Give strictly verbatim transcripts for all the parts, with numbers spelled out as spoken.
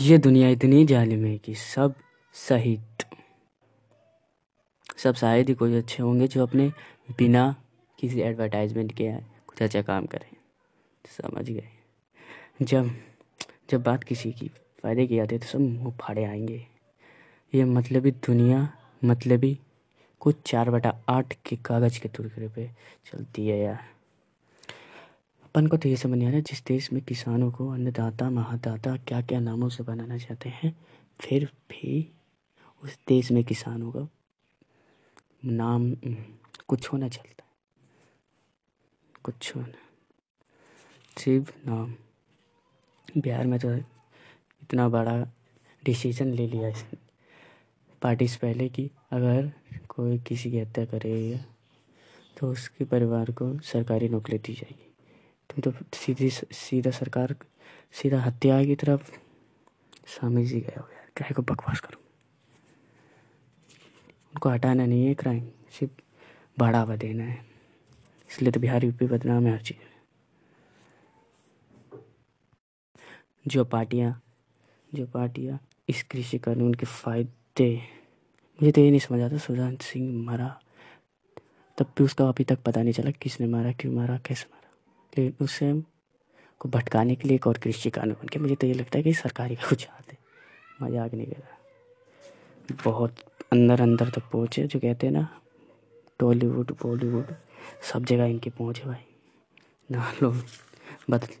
ये दुनिया इतनी जालिम है कि सब शहीद सब शायद ही कोई अच्छे होंगे जो अपने बिना किसी एडवर्टाइजमेंट के कुछ अच्छा काम करें। समझ गए? जब जब बात किसी की फ़ायदे की आती है तो सब मुँह फाड़े आएंगे। ये मतलबी दुनिया मतलबी कुछ चार बटा आठ के कागज़ के टुकड़े पे चलती है यार। अपन को तो ये समझ नहीं आ रहा जिस देश में किसानों को अन्नदाता महादाता क्या क्या नामों से बनाना चाहते हैं, फिर भी उस देश में किसानों का नाम कुछ होना चलता है, कुछ होना सिर्फ नाम। बिहार में तो इतना बड़ा डिसीजन ले लिया इस पार्टी से पहले कि अगर कोई किसी की हत्या करेगा तो उसके परिवार को सरकारी नौकरी दी जाएगी। तुम तो सीधी सीधा सरकार सीधा हत्या की तरफ शामिल ही गया हो यार। क्या को बकवास करूँ? उनको हटाना नहीं है क्राइम, सिर्फ बढ़ावा देना है। इसलिए तो बिहार यूपी बदनाम है हर चीज़। जो पार्टियाँ जो पार्टियाँ इस कृषि कानून के फ़ायदे, मुझे तो ये नहीं समझ आता। सुशांत सिंह मारा तब भी उसका अभी तक पता नहीं चला किसने मारा, क्यों मारा, कैसे मारा, लेकिन उससे को भटकाने के लिए एक और कृषि कानून बन के, मुझे तो ये लगता है कि सरकारी का कुछ हाथ है। मजाक नहीं करा, बहुत अंदर अंदर तक पहुँचे। जो कहते हैं ना टॉलीवुड बॉलीवुड सब जगह इनकी पहुँच है भाई ना। लोग बदल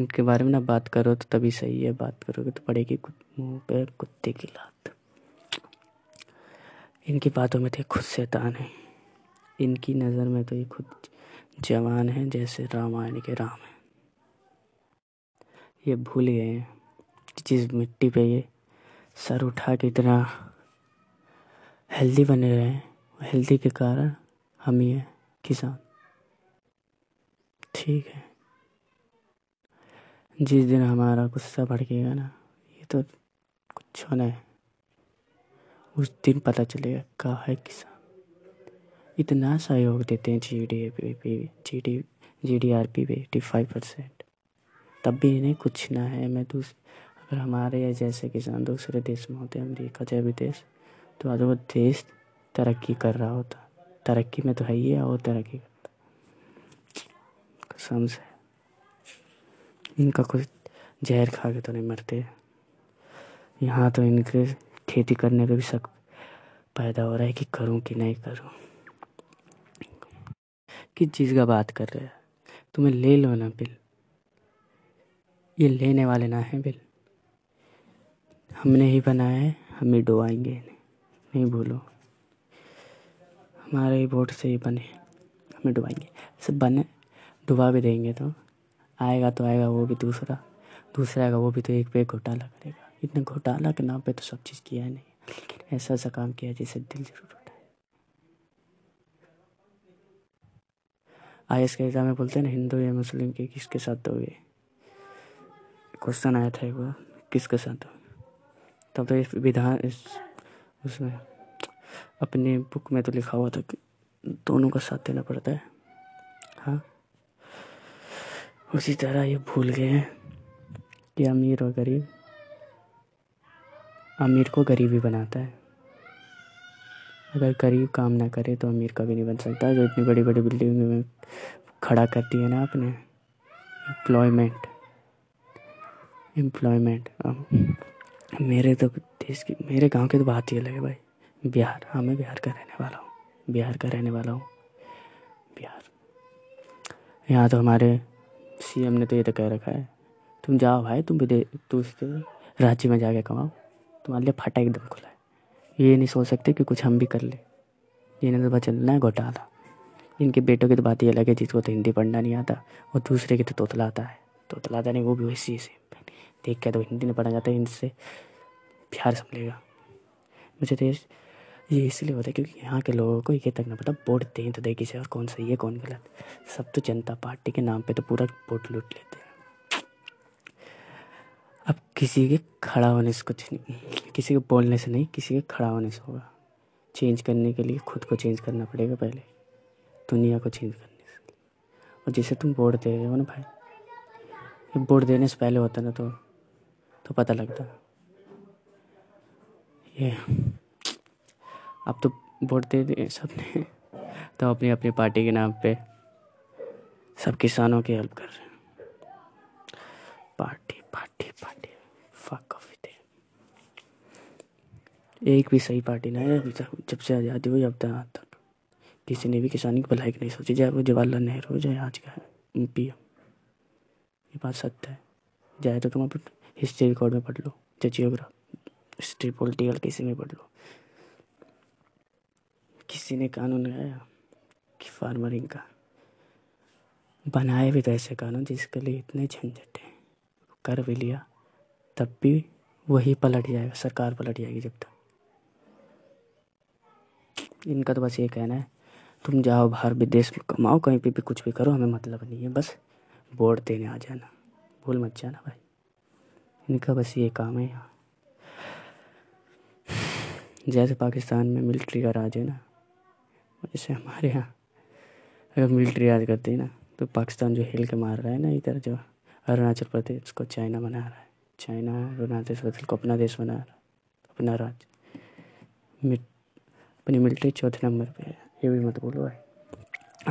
इनके बारे में ना बात करो तो तभी सही है, बात करोगे तो पड़ेगी मुँह पे कुत्ते की लात। इनकी बातों में तो खुद शैतान है, इनकी नज़र में तो ये खुद जवान है जैसे रामायण के राम है। ये भूल गए हैं जिस मिट्टी पे ये सर उठा के इतना हेल्दी बने रहे हैं, हेल्दी के कारण हम ये किसान। ठीक है, जिस दिन हमारा गुस्सा भड़केगा ना, ये तो कुछ होना है, उस दिन पता चलेगा क्या है किसान। इतना सहयोग देते हैं G D P P G D G D R P पे एटी फाइव परसेंट, तब भी इन्हें कुछ ना है। मैं दूस अगर हमारे जैसे किसान दूसरे देश में होते, अमरीका चाहे विदेश, तो आज वो देश तरक्की कर रहा होता। तरक्की में तो है ही है, और तरक्की करता कसम से। इनका कुछ जहर खा के तो नहीं मरते। यहाँ तो इनके खेती करने पे भी शक पैदा हो रहा है कि करूँ कि नहीं करूँ। किस चीज़ का बात कर रहे हैं? तुम्हें ले लो ना बिल, ये लेने वाले ना हैं बिल, हमने ही बनाया है, हम ही डुबाएंगे इन्हें। नहीं भूलो, हमारे ही वोट से ही बने, हमें डुबाएंगे। सब बने डुबा भी देंगे तो आएगा तो आएगा वो भी दूसरा दूसरा आएगा वो भी, तो एक पे एक घोटाला करेगा। इतने घोटाला के नाम पे तो सब चीज़ किया है नहीं, लेकिन ऐसा ऐसा काम किया जिससे दिल जरूर उठाए। आई एस के एग्जाम में बोलते हैं ना, हिंदू या मुस्लिम के किसके साथ दोगे। क्वेश्चन आया था एक बार, किसके साथ दोगे। तब तो इस विधान इस उसमें अपने बुक में तो लिखा हुआ था कि दोनों का साथ देना पड़ता है। हाँ, उसी तरह ये भूल गए हैं कि अमीर और गरीब, अमीर को गरीब ही बनाता है। अगर गरीब काम ना करे तो अमीर कभी नहीं बन सकता। जो इतनी बड़ी बड़ी बिल्डिंग में खड़ा करती है ना आपने, एम्प्लॉयमेंट एम्प्लॉयमेंट मेरे तो देश की, मेरे गांव के तो बात ही अलग है भाई। बिहार, हाँ मैं बिहार का रहने वाला हूँ, बिहार का रहने वाला हूँ बिहार। यहाँ तो हमारे सीएम ने तो ये तो कह रखा है, तुम जाओ भाई, तुम विदेश दूसरे राज्य में जाके कमाओ, तुम्हारे लिए फाटा एकदम खुला है। ये नहीं सोच सकते कि कुछ हम भी कर ले, इन्हें तो बस चलना है घोटाला। इनके बेटों की तो बात ही अलग है, जिसको तो हिंदी पढ़ना नहीं आता और दूसरे की तो तोतलाता है, तोतलाता नहीं वो भी वैसी सेम देख के, तो हिंदी नहीं पढ़ना चाहता, इनसे प्यार संभलेगा। मुझे तो ये इसलिए होता है क्योंकि यहाँ के लोगों को ये तक ना पता वोट दें तो दे किसे, और कौन सही है कौन गलत। सब तो जनता पार्टी के नाम पे तो पूरा वोट लूट लेते हैं। अब किसी के खड़ा होने से कुछ नहीं, किसी के बोलने से नहीं, किसी के खड़ा होने से होगा। चेंज करने के लिए खुद को चेंज करना पड़ेगा पहले, दुनिया को चेंज करने से। और जिसे तुम वोट दे रहे हो ना भाई, वोट देने से पहले होता ना तो तो पता लगता। ये अब तो वोट दे दिए सबने, तो अपनी अपनी पार्टी के नाम पे सब किसानों की हेल्प कर रहे हैं। Party party party fuck off it. एक भी सही पार्टी ना है अभी तक, जब से आज़ादी हुई अब तक किसी ने भी किसानी की भलाई की नहीं सोची, चाहे वो जवाहरलाल नेहरू हो चाहे आज का एम पी एम। ये बात सत्य है, चाहे तो तुम अपने हिस्ट्री रिकॉर्ड में पढ़ लो, चाहे जियोग्राफ हिस्ट्री पोलिटिकल किसी में पढ़ लो, किसी ने कानून लगाया कि फार्मरिंग का, बनाए भी तो ऐसे कानून जिसके लिए इतने झंझट हैं, कर भी लिया तब भी वही पलट जाएगा, सरकार पलट जाएगी जब तक। इनका तो बस ये कहना है तुम जाओ बाहर विदेश में कमाओ, कहीं पे भी कुछ भी करो, हमें मतलब नहीं है, बस वोट देने आ जाना, भूल मत जाना भाई। इनका बस ये काम है। यहाँ जैसे पाकिस्तान में मिलिट्री का राज है ना, जैसे हमारे यहाँ अगर मिलिट्री राज करती है ना, तो पाकिस्तान जो हिल के मार रहा है ना इधर, जो अरुणाचल प्रदेश को चाइना बना रहा है, चाइना अरुणाचल प्रदेश को अपना देश बना रहा है, अपना राज्य, मिट अपनी मिलिट्री चौथे नंबर पे है। ये भी मत बोलो भाई।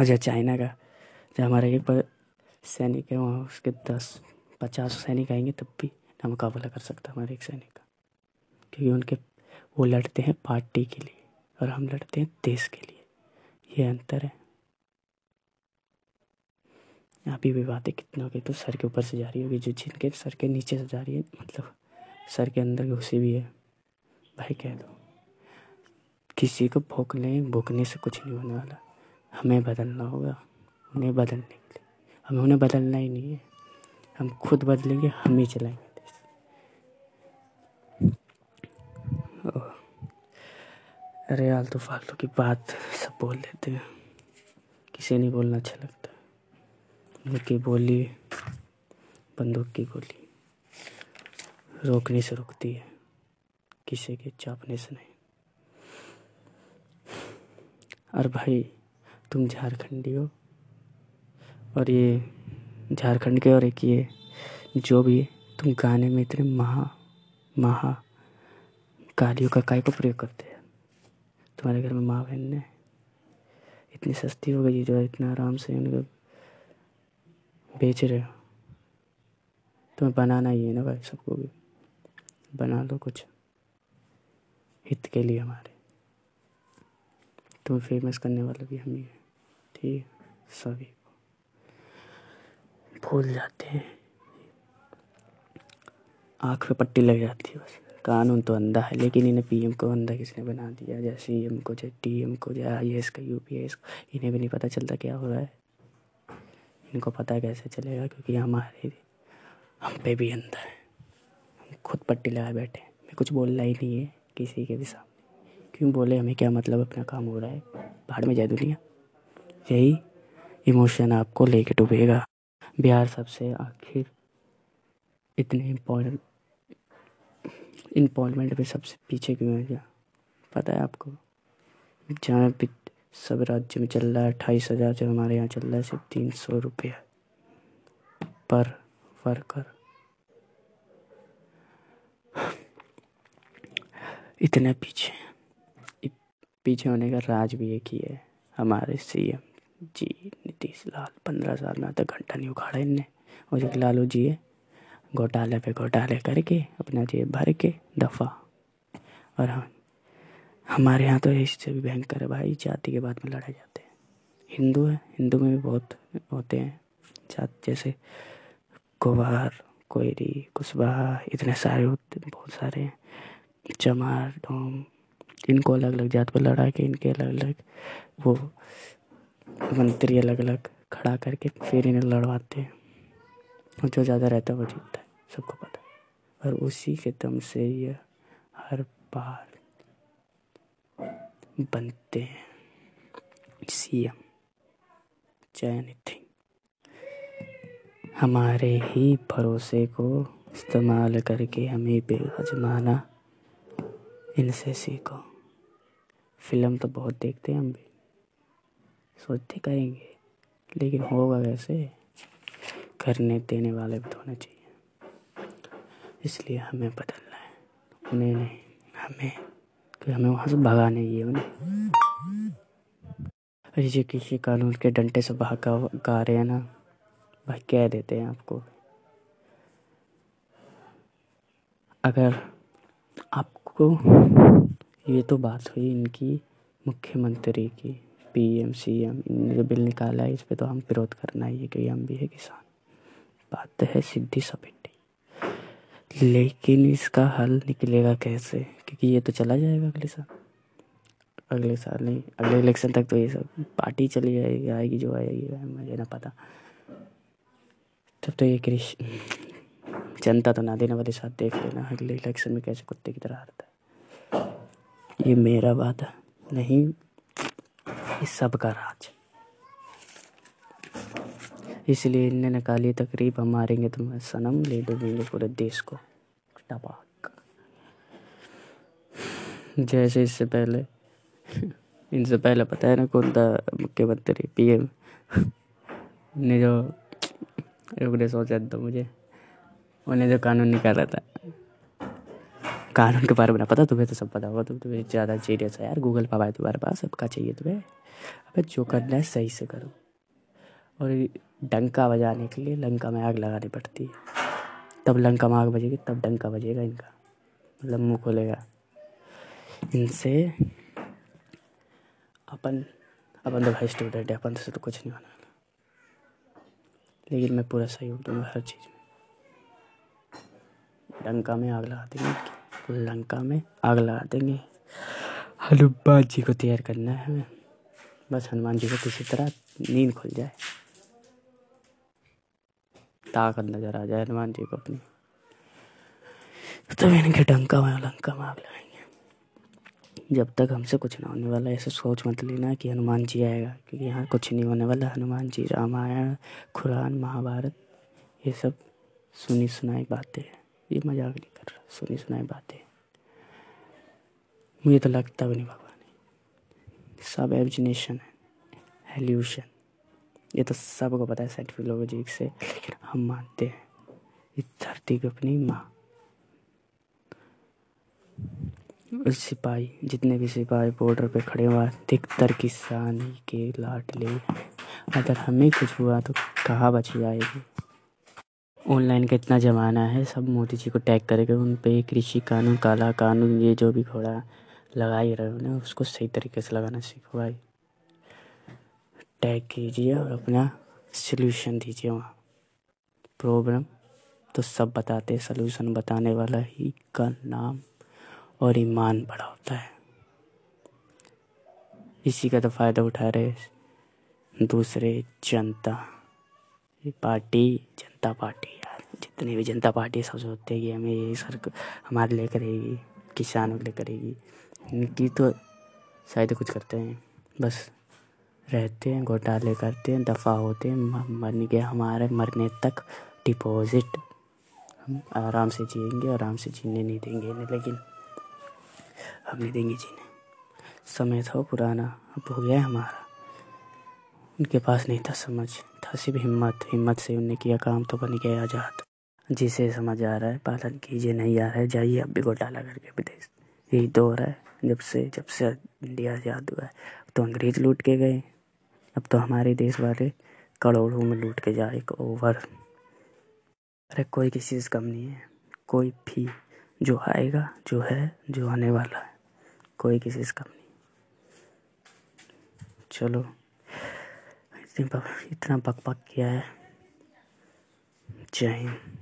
अच्छा चाइना का जब हमारे एक सैनिक है वहाँ, उसके दस पचास सैनिक आएंगे तब भी ना मुकाबला कर सकता हमारे एक सैनिक का, क्योंकि उनके वो लड़ते हैं पार्टी के लिए और हम लड़ते हैं देश के लिए। ये अंतर है। अभी भी बातें कितनों की तो सर के ऊपर से जा रही होगी, जो जिनके सर के नीचे से जा रही है, मतलब सर के अंदर घुसी भी है भाई। कह दो किसी को भोंकने भोंकने से कुछ नहीं होने वाला, हमें बदलना होगा, उन्हें बदलने के लिए हमें उन्हें बदलना ही नहीं है, हम खुद बदलेंगे, हम ही चलाएंगे। अरे आलतू फालतू की बात सब बोल लेते हैं, किसे नहीं बोलना अच्छा लगता। बंदूक की बोली, बंदूक की गोली रोकने से रुकती है, किसी के चापने से नहीं। अरे भाई तुम झारखंडी हो और ये झारखंड के, और एक ये जो भी है, तुम गाने में इतने महा महा गालियों का काय को प्रयोग करते हैं। तुम्हारे घर में माँ बहन ने इतनी सस्ती हो गई जो इतना आराम से उनको बेच रहे हो। तुम्हें बनाना ही है ना भाई, सबको भी बना दो कुछ हित के लिए हमारे, तुम्हें फेमस करने वाला भी हम ही है। ठीक है, सभी को भूल जाते हैं, आँख पे पट्टी लग जाती है। बस कानून तो अंधा है, लेकिन इन्हें पीएम को अंधा किसने बना दिया, जैसे सीएम को, चाहे डीएम को, चाहे आईएएस का, यूपीएस को, इन्हें भी नहीं पता चलता क्या हो रहा है। इनको पता कैसे चलेगा, क्योंकि हमारे हम पे भी अंधा है, हम खुद पट्टी लगाए बैठे हैं। मैं कुछ बोलना ही नहीं है किसी के भी सामने, क्यों बोले, हमें क्या मतलब, अपना काम हो रहा है, बाहर में जाए दुनिया। यही इमोशन आपको लेके डूबेगा। बिहार सबसे आखिर इतने इम्पोर्टेंट इम्पोर्टमेंट पे सबसे पीछे क्यों है, क्या पता है आपको? जहाँ भी सब राज्य में चल रहा है अट्ठाईस हज़ार जो हमारे यहाँ चल रहा है, सिर्फ तीन सौ रुपया पर वर्कर। इतना पीछे पीछे होने का राज भी एक ही है, हमारे सीएम जी नीतीश लाल पंद्रह साल में आधा घंटा नहीं उखाड़ा इनने, और जो लालू जी है घोटाले पे घोटाले करके अपना जेब भर के दफ़ा। और हाँ, हमारे यहाँ तो इससे भी भयंकर है भाई, जाति के बाद में लड़ाए जाते हैं। हिंदू है, हिंदू में भी बहुत होते हैं जात, जैसे कोवार, कोयरी, कुशवाहा, इतने सारे होते, बहुत सारे हैं, चमार, डोम, इनको अलग अलग जात पर लड़ा के इनके अलग अलग वो मंत्री अलग अलग खड़ा करके फिर इन्हें लड़वाते हैं, और जो ज़्यादा रहता है वो जीतता है, सबको पता है। और उसी के दम से ये हर बार बनते हैं सीएम, चाहे एनीथिंग। हमारे ही भरोसे को इस्तेमाल करके हमें बेआजमाना, इनसे सीखो। फिल्म तो बहुत देखते हैं हम भी, सोचते करेंगे, लेकिन होगा कैसे, करने देने वाले भी तो होना चाहिए। इसलिए हमें बदलना है, उन्हें नहीं। हमें कि हमें वहाँ से भगा नहीं है उन्हें। अरे ये किसी कानून के डंडे से भगा गा रहे हैं ना भाई, कह देते हैं आपको। अगर आपको ये तो बात हुई इनकी मुख्यमंत्री की, पीएम सीएम, इनने जो बिल निकाला है इस पर तो हम विरोध करना ही है क्योंकि हम भी है किसान। बात है सीधी सपेटी, लेकिन इसका हल निकलेगा कैसे, क्योंकि ये तो चला जाएगा अगले साल, अगले साल नहीं अगले इलेक्शन तक तो ये सब पार्टी चली जाएगी, आएगी जो आएगी मुझे ना पता। तब तो ये कृषि जनता तो ना देने वाले साथ देख लेना अगले इलेक्शन में कैसे कुत्ते की तरह हारता है। ये मेरा बात है नहीं, इस सब का राज। इसलिए इनने निकाली तकरीब, हम हारेंगे तो मैं सनम ले दूंगी पूरे देश को टपाक। जैसे इससे पहले इनसे पहले पता है ना कौन था मुख्यमंत्री, पीएम ने जो रुकने सोचा था मुझे, उन्हें जो कानून निकाला था, कानून के बारे में ना पता तुम्हें, तो सब पता होगा, तुम तुम्हें ज़्यादा सीरियस है यार, गूगल पर आए तुम्हारे पास, सबका चाहिए तुम्हें। अबे जो करना है सही से करो, और डंका बजाने के लिए लंका में आग लगानी पड़ती है, तब लंका में आग बजेगी, तब डंका बजेगा इनका, मतलब मुँह खोलेगा। इनसे अपन अपन तो भाई स्टूडेंट है, अपन से तो कुछ नहीं होना, लेकिन मैं पूरा सहयोग दूँगा हर चीज़ में। डंका में आग लगा देंगे, लंका में आग लगा देंगे। हनुमान जी को तैयार करना है हमें, बस हनुमान जी को किसी तरह नींद खुल जाए, ताकत नजर आ जाए हनुमान जी को अपनी, तो इनके डंका में लंका में आग लगाएंगे। जब तक हमसे कुछ ना होने वाला, ऐसे सोच मत लेना कि हनुमान जी आएगा, क्योंकि यहाँ कुछ नहीं होने वाला। हनुमान जी रामायण, कुरान, महाभारत, ये सब सुनी सुनाई बातें हैं, ये मजाक नहीं कर रहा, सुनी सुनाई बातें। मुझे तो लगता भी नहीं भगवान है, सब एब्जिनेशन है, हेल्यूशन, ये तो सबको पता है साइंटिफिक से, लेकिन हम मानते हैं इस धरती की अपनी माँ। उस सिपाही, जितने भी सिपाही बॉर्डर पे खड़े हुआ, अधिकतर किसान के लाडले, अगर हमें कुछ हुआ तो कहाँ बची जाएगी। ऑनलाइन का इतना ज़माना है, सब मोदी जी को टैग करके उन पर कृषि कानून, काला कानून, ये जो भी घोड़ा लगा ही रहे उन्हें, उसको सही तरीके से लगाना सीखो भाई। टैग कीजिए और अपना सल्यूशन दीजिए वहाँ। प्रॉब्लम तो सब बताते हैं, सल्यूशन बताने वाला ही का नाम और ईमान बड़ा होता है। इसी का तो फ़ायदा उठा रहे दूसरे जनता, ये पार्टी जनता पार्टी यार, जितने भी जनता पार्टी सब सोचते हैं कि हमें यही सरकार हमारे लिए करेगी, किसानों के लिए करेगी। इनकी तो शायद कुछ करते हैं, बस रहते हैं, घोटाले करते हैं, दफ़ा होते हैं, मर गए हमारे मरने तक डिपॉजिट। हम आराम से जिएंगे, आराम से जीने नहीं देंगे इन्हें, लेकिन हम नहीं देंगे जीने। समय था पुराना, अब हो गया हमारा। उनके पास नहीं था समझ, था सिर्फ हिम्मत, हिम्मत से उनने किया काम तो बन गया आज़ाद। जिसे समझ आ रहा है पालन कीजिए, नहीं आ रहा है जाइए अब भी घोटाला करके विदेश। यही तो हो रहा है जब से जब से इंडिया आज़ाद हुआ है। तो अंग्रेज़ लूट के गए, अब तो हमारे देश वाले करोड़ों में लूट के जाए ओवर। अरे कोई किसी से कम नहीं है, कोई भी जो आएगा, जो है, जो आने वाला है, कोई किसी से कम नहीं। चलो इतनी इतना बकबक किया है। जय हिंद।